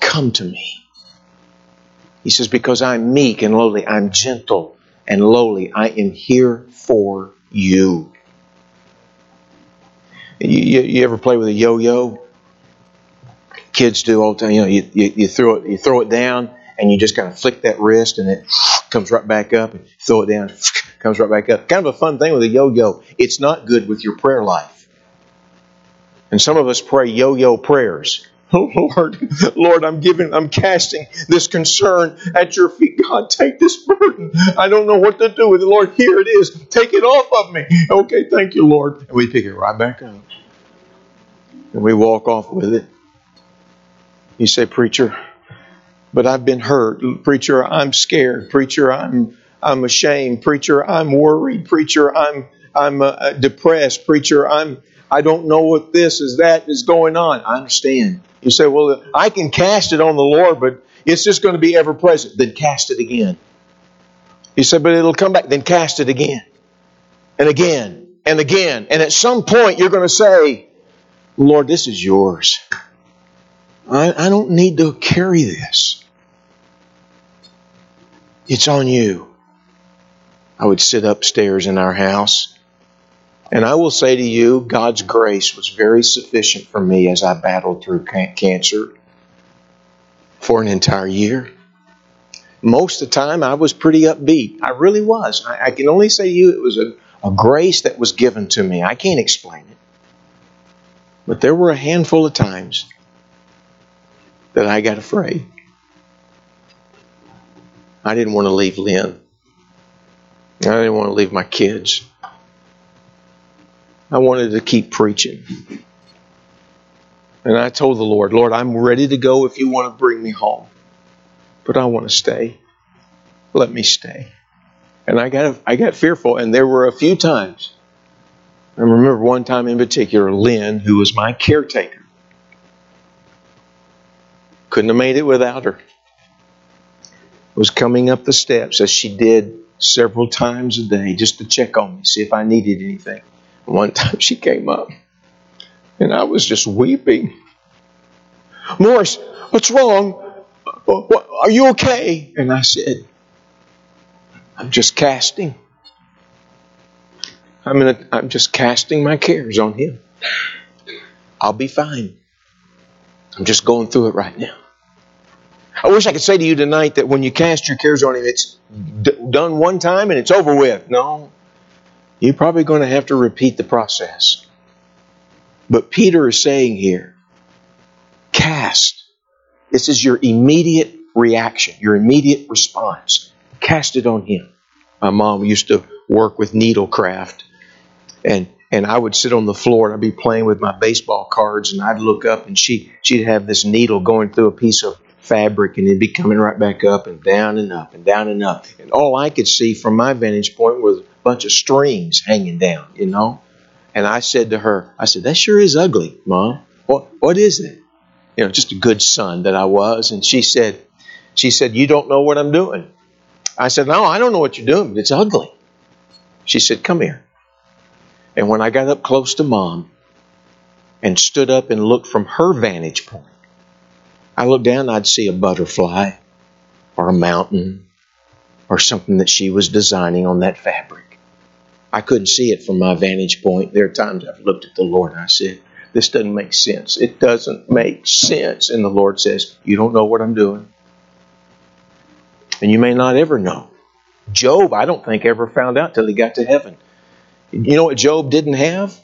Come to me. He says, because I'm meek and lowly, I'm gentle and lowly, I am here for you. You, you, you ever play with a yo-yo? Kids do all the time. You know, you, you, you, throw it, you throw it down, and you just kind of flick that wrist, and it comes right back up, and throw it down, comes right back up. Kind of a fun thing with a yo-yo. It's not good with your prayer life. And some of us pray yo-yo prayers. Oh, Lord, Lord, I'm giving, I'm casting this concern at your feet. God, take this burden. I don't know what to do with it. Lord, here it is. Take it off of me. Okay, thank you, Lord. And we pick it right back up. And we walk off with it. You say, preacher, but I've been hurt. Preacher, I'm scared. Preacher, I'm I'm ashamed. Preacher, I'm worried. Preacher, I'm I'm uh, depressed. Preacher, I'm I don't know what this is that is going on. I understand. You say, well, I can cast it on the Lord, but it's just going to be ever present. Then cast it again. You say, but it'll come back. Then cast it again and again and again. And at some point, you're going to say, Lord, this is yours. I, I don't need to carry this. It's on you. I would sit upstairs in our house, and I will say to you, God's grace was very sufficient for me as I battled through cancer for an entire year. Most of the time, I was pretty upbeat. I really was. I, I can only say to you, it was a, a grace that was given to me. I can't explain it. But there were a handful of times that I got afraid. I didn't want to leave Lynn. I didn't want to leave my kids. I wanted to keep preaching. And I told the Lord, Lord, I'm ready to go if you want to bring me home. But I want to stay. let me stay. And I got I got fearful, and there were a few times. I remember one time in particular, Lynn, who was my caretaker, couldn't have made it without her, was coming up the steps, as she did several times a day, just to check on me, see if I needed anything. One time she came up, and I was just weeping. "Morris, what's wrong? Are you okay?" And I said, I'm just casting. I'm, a, I'm just casting my cares on Him. I'll be fine. I'm just going through it right now. I wish I could say to you tonight that when you cast your cares on Him, it's d- done one time and it's over with. No, you're probably going to have to repeat the process. But Peter is saying here, cast. This is your immediate reaction, your immediate response. Cast it on Him. My mom used to work with needlecraft, and and I would sit on the floor and I'd be playing with my baseball cards, and I'd look up and she she'd have this needle going through a piece of fabric, and it'd be coming right back up and down and up and down and up, and all I could see from my vantage point was a bunch of strings hanging down, you know. And I said to her, I said, "That sure is ugly, Mom. What what is it?" You know, just a good son that I was. And she said, she said, "You don't know what I'm doing." I said, "No, I don't know what you're doing, but it's ugly." She said, "Come here." And when I got up close to Mom and stood up and looked from her vantage point, I looked down and I'd see a butterfly or a mountain or something that she was designing on that fabric. I couldn't see it from my vantage point. There are times I've looked at the Lord and I said, "This doesn't make sense. It doesn't make sense." And the Lord says, "You don't know what I'm doing." And you may not ever know. Job, I don't think, ever found out till he got to heaven. You know what Job didn't have?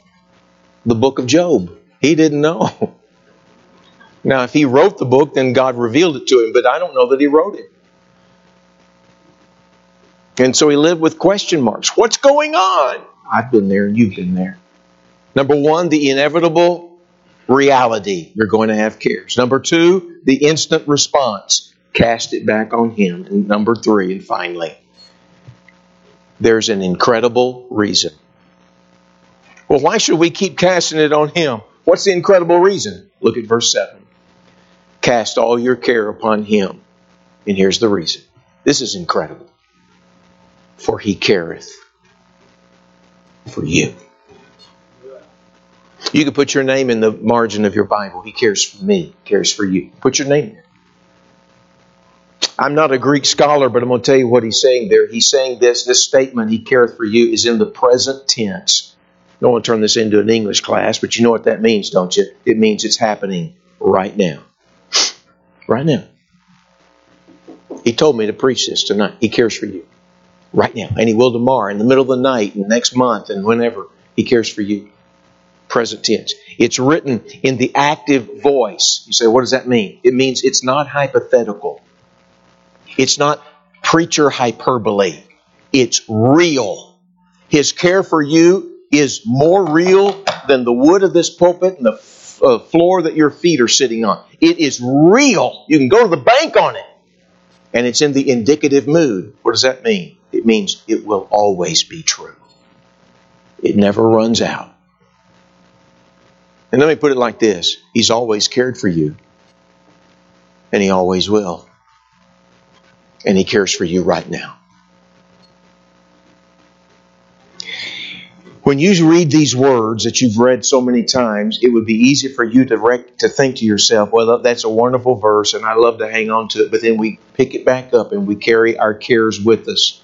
The book of Job. He didn't know. Now, if he wrote the book, then God revealed it to him, but I don't know that he wrote it. And so he lived with question marks. What's going on? I've been there and you've been there. Number one, the inevitable reality. You're going to have cares. Number two, the instant response. Cast it back on Him. And number three, and finally, there's an incredible reason. Well, why should we keep casting it on Him? What's the incredible reason? Look at verse seven. Cast all your care upon Him. And here's the reason. This is incredible. For He careth for you. You can put your name in the margin of your Bible. He cares for me, cares for you. Put your name in. I'm not a Greek scholar, but I'm going to tell you what he's saying there. He's saying this, this statement, He careth for you, is in the present tense. I don't want to turn this into an English class, but you know what that means, don't you? It means it's happening right now. Right now. He told me to preach this tonight. He cares for you. Right now. And He will tomorrow, in the middle of the night, and next month, and whenever. He cares for you. Present tense. It's written in the active voice. You say, what does that mean? It means it's not hypothetical. It's not preacher hyperbole. It's real. His care for you is more real than the wood of this pulpit and the f- uh, floor that your feet are sitting on. It is real. You can go to the bank on it. And it's in the indicative mood. What does that mean? It means it will always be true. It never runs out. And let me put it like this. He's always cared for you. And He always will. And He cares for you right now. When you read these words that you've read so many times, it would be easy for you to, rec- to think to yourself, well, that's a wonderful verse and I love to hang on to it. But then we pick it back up and we carry our cares with us.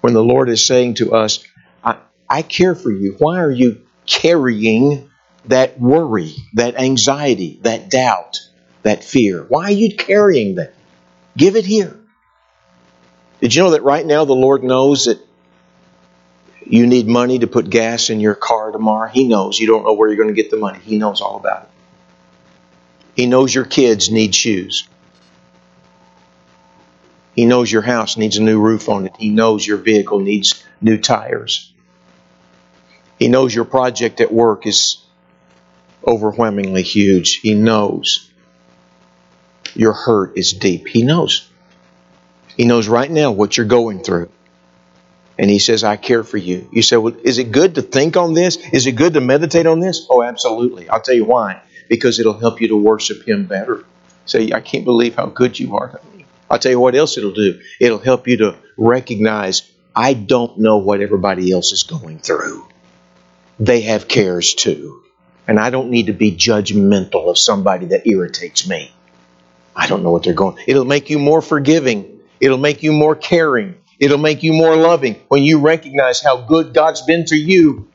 When the Lord is saying to us, I, I care for you. Why are you carrying that worry, that anxiety, that doubt, that fear? Why are you carrying that? Give it here. Did you know that right now the Lord knows that you need money to put gas in your car tomorrow? He knows. You don't know where you're going to get the money. He knows all about it. He knows your kids need shoes. He knows your house needs a new roof on it. He knows your vehicle needs new tires. He knows your project at work is overwhelmingly huge. He knows your hurt is deep. He knows. He knows right now what you're going through. And He says, I care for you. You say, well, is it good to think on this? Is it good to meditate on this? Oh, absolutely. I'll tell you why. Because it'll help you to worship Him better. Say, I can't believe how good you are to me. I'll tell you what else it'll do. It'll help you to recognize, I don't know what everybody else is going through. They have cares too. And I don't need to be judgmental of somebody that irritates me. I don't know what they're going. It'll make you more forgiving. It'll make you more caring. It'll make you more loving. When you recognize how good God's been to you,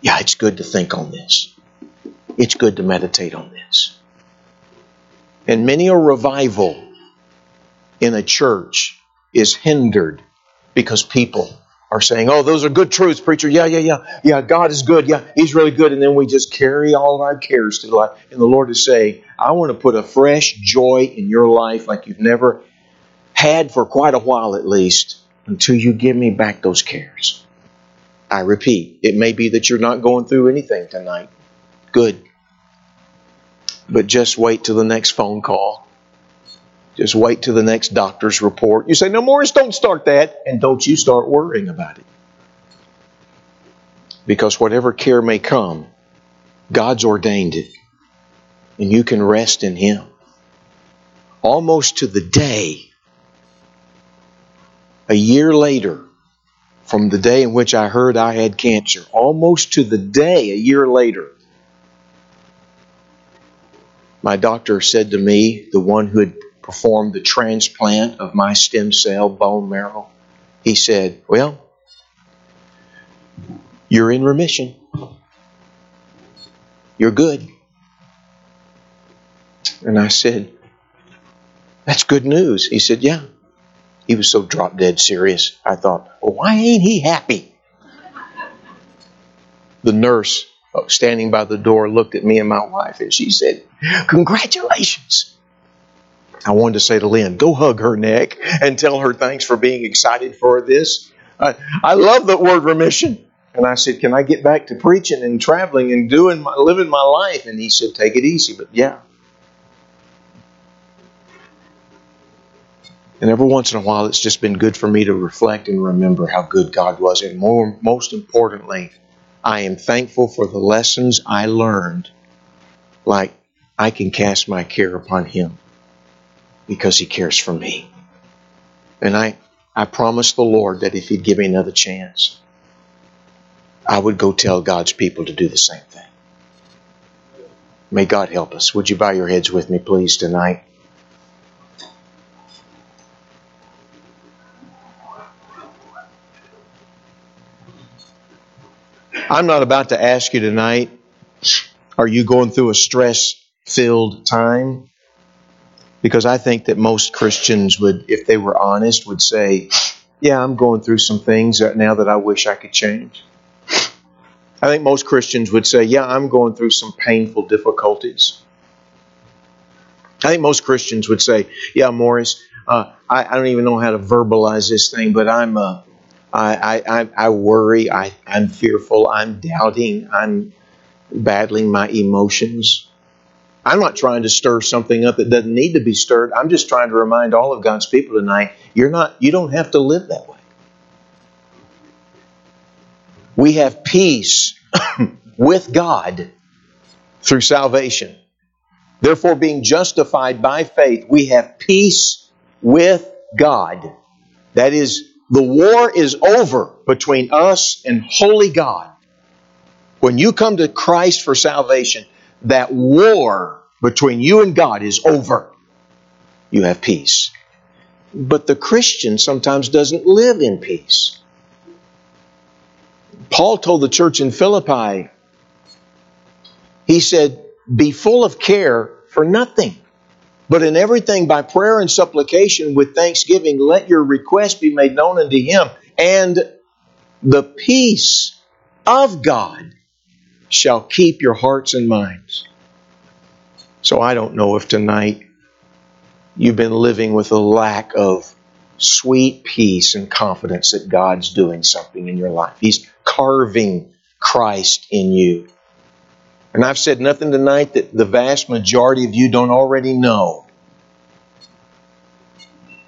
yeah, it's good to think on this. It's good to meditate on this. And many a revival in a church is hindered because people are saying, oh, those are good truths, preacher. Yeah, yeah, yeah. Yeah, God is good. Yeah, He's really good. And then we just carry all of our cares to the life. And the Lord is saying, I want to put a fresh joy in your life like you've never had for quite a while at least, until you give me back those cares. I repeat, it may be that you're not going through anything tonight. Good. But just wait till the next phone call. Just wait till the next doctor's report. You say, no, Morris, don't start that. And don't you start worrying about it. Because whatever care may come, God's ordained it. And you can rest in Him. Almost to the day, a year later, from the day in which I heard I had cancer, almost to the day, a year later, my doctor said to me, the one who had performed the transplant of my stem cell bone marrow, he said, well, you're in remission. You're good. And I said, that's good news. He said, yeah. He was so drop dead serious. I thought, well, why ain't he happy? The nurse standing by the door looked at me and my wife, and she said, congratulations. I wanted to say to Lynn, go hug her neck and tell her thanks for being excited for this. I, I love the word remission. And I said, can I get back to preaching and traveling and doing my, living my life? And he said, take it easy. But yeah. And every once in a while, it's just been good for me to reflect and remember how good God was. And more, most importantly, I am thankful for the lessons I learned. Like, I can cast my care upon Him because He cares for me. And I, I promised the Lord that if He'd give me another chance, I would go tell God's people to do the same thing. May God help us. Would you bow your heads with me, please, tonight? I'm not about to ask you tonight, are you going through a stress-filled time? Because I think that most Christians would, if they were honest, would say, yeah, I'm going through some things right now that I wish I could change. I think most Christians would say, yeah, I'm going through some painful difficulties. I think most Christians would say, yeah, Morris, uh, I, I don't even know how to verbalize this thing, but I'm... Uh, I, I, I worry, I, I'm fearful, I'm doubting, I'm battling my emotions. I'm not trying to stir something up that doesn't need to be stirred. I'm just trying to remind all of God's people tonight, you're not, you don't have to live that way. We have peace with God through salvation. Therefore, being justified by faith, we have peace with God. That is, the war is over between us and holy God. When you come to Christ for salvation, that war between you and God is over. You have peace. But the Christian sometimes doesn't live in peace. Paul told the church in Philippi, he said, be full of care for nothing. But in everything, by prayer and supplication with thanksgiving, let your request be made known unto Him. And the peace of God shall keep your hearts and minds. So I don't know if tonight you've been living with a lack of sweet peace and confidence that God's doing something in your life. He's carving Christ in you. And I've said nothing tonight that the vast majority of you don't already know.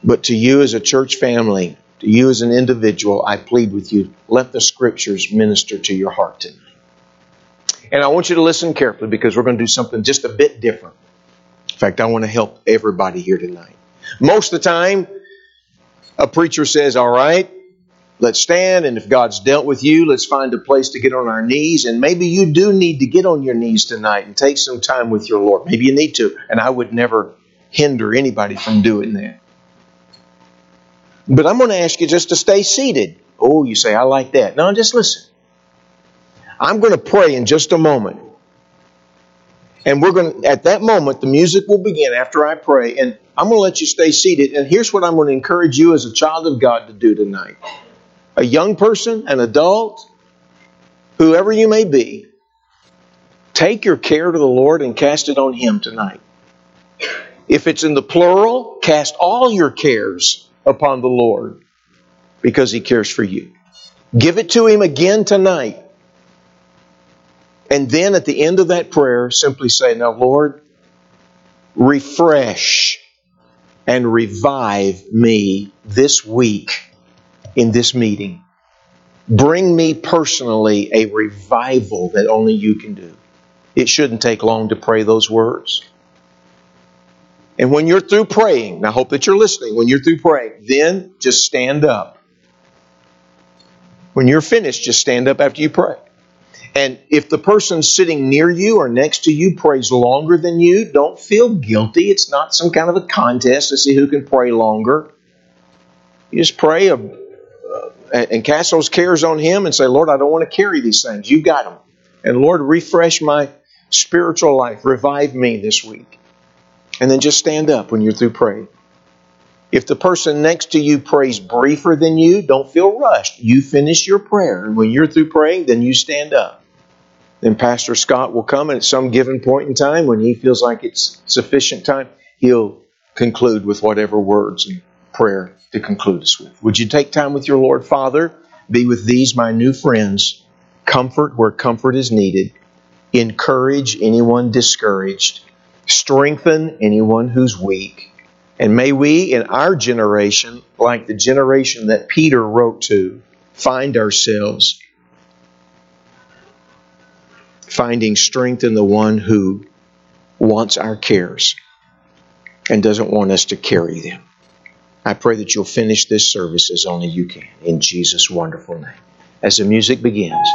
But to you as a church family, to you as an individual, I plead with you, let the Scriptures minister to your heart tonight. And I want you to listen carefully, because we're going to do something just a bit different. In fact, I want to help everybody here tonight. Most of the time, a preacher says, all right, let's stand, and if God's dealt with you, let's find a place to get on our knees. And maybe you do need to get on your knees tonight and take some time with your Lord. Maybe you need to, and I would never hinder anybody from doing that. But I'm going to ask you just to stay seated. Oh, you say, I like that. No, just listen. I'm going to pray in just a moment. And we're going to, at that moment, the music will begin after I pray, and I'm going to let you stay seated. And here's what I'm going to encourage you as a child of God to do tonight. A young person, an adult, whoever you may be, take your care to the Lord and cast it on Him tonight. If it's in the plural, cast all your cares upon the Lord, because He cares for you. Give it to Him again tonight. And then at the end of that prayer, simply say, now, Lord, refresh and revive me this week in this meeting. Bring me personally a revival that only you can do. It shouldn't take long to pray those words. And when you're through praying, and I hope that you're listening, when you're through praying, then just stand up. When you're finished, just stand up after you pray. And if the person sitting near you or next to you prays longer than you, don't feel guilty. It's not some kind of a contest to see who can pray longer. You just pray a, uh, and cast those cares on Him and say, Lord, I don't want to carry these things. You got them. And Lord, refresh my spiritual life. Revive me this week. And then just stand up when you're through praying. If the person next to you prays briefer than you, don't feel rushed. You finish your prayer. And when you're through praying, then you stand up. Then Pastor Scott will come, and at some given point in time, when he feels like it's sufficient time, he'll conclude with whatever words and prayer to conclude us with. Would you take time with your Lord? Father, be with these, my new friends. Comfort where comfort is needed. Encourage anyone discouraged. Strengthen anyone who's weak. And may we, in our generation, like the generation that Peter wrote to, find ourselves finding strength in the one who wants our cares and doesn't want us to carry them. I pray that you'll finish this service as only you can, in Jesus' wonderful name. As the music begins...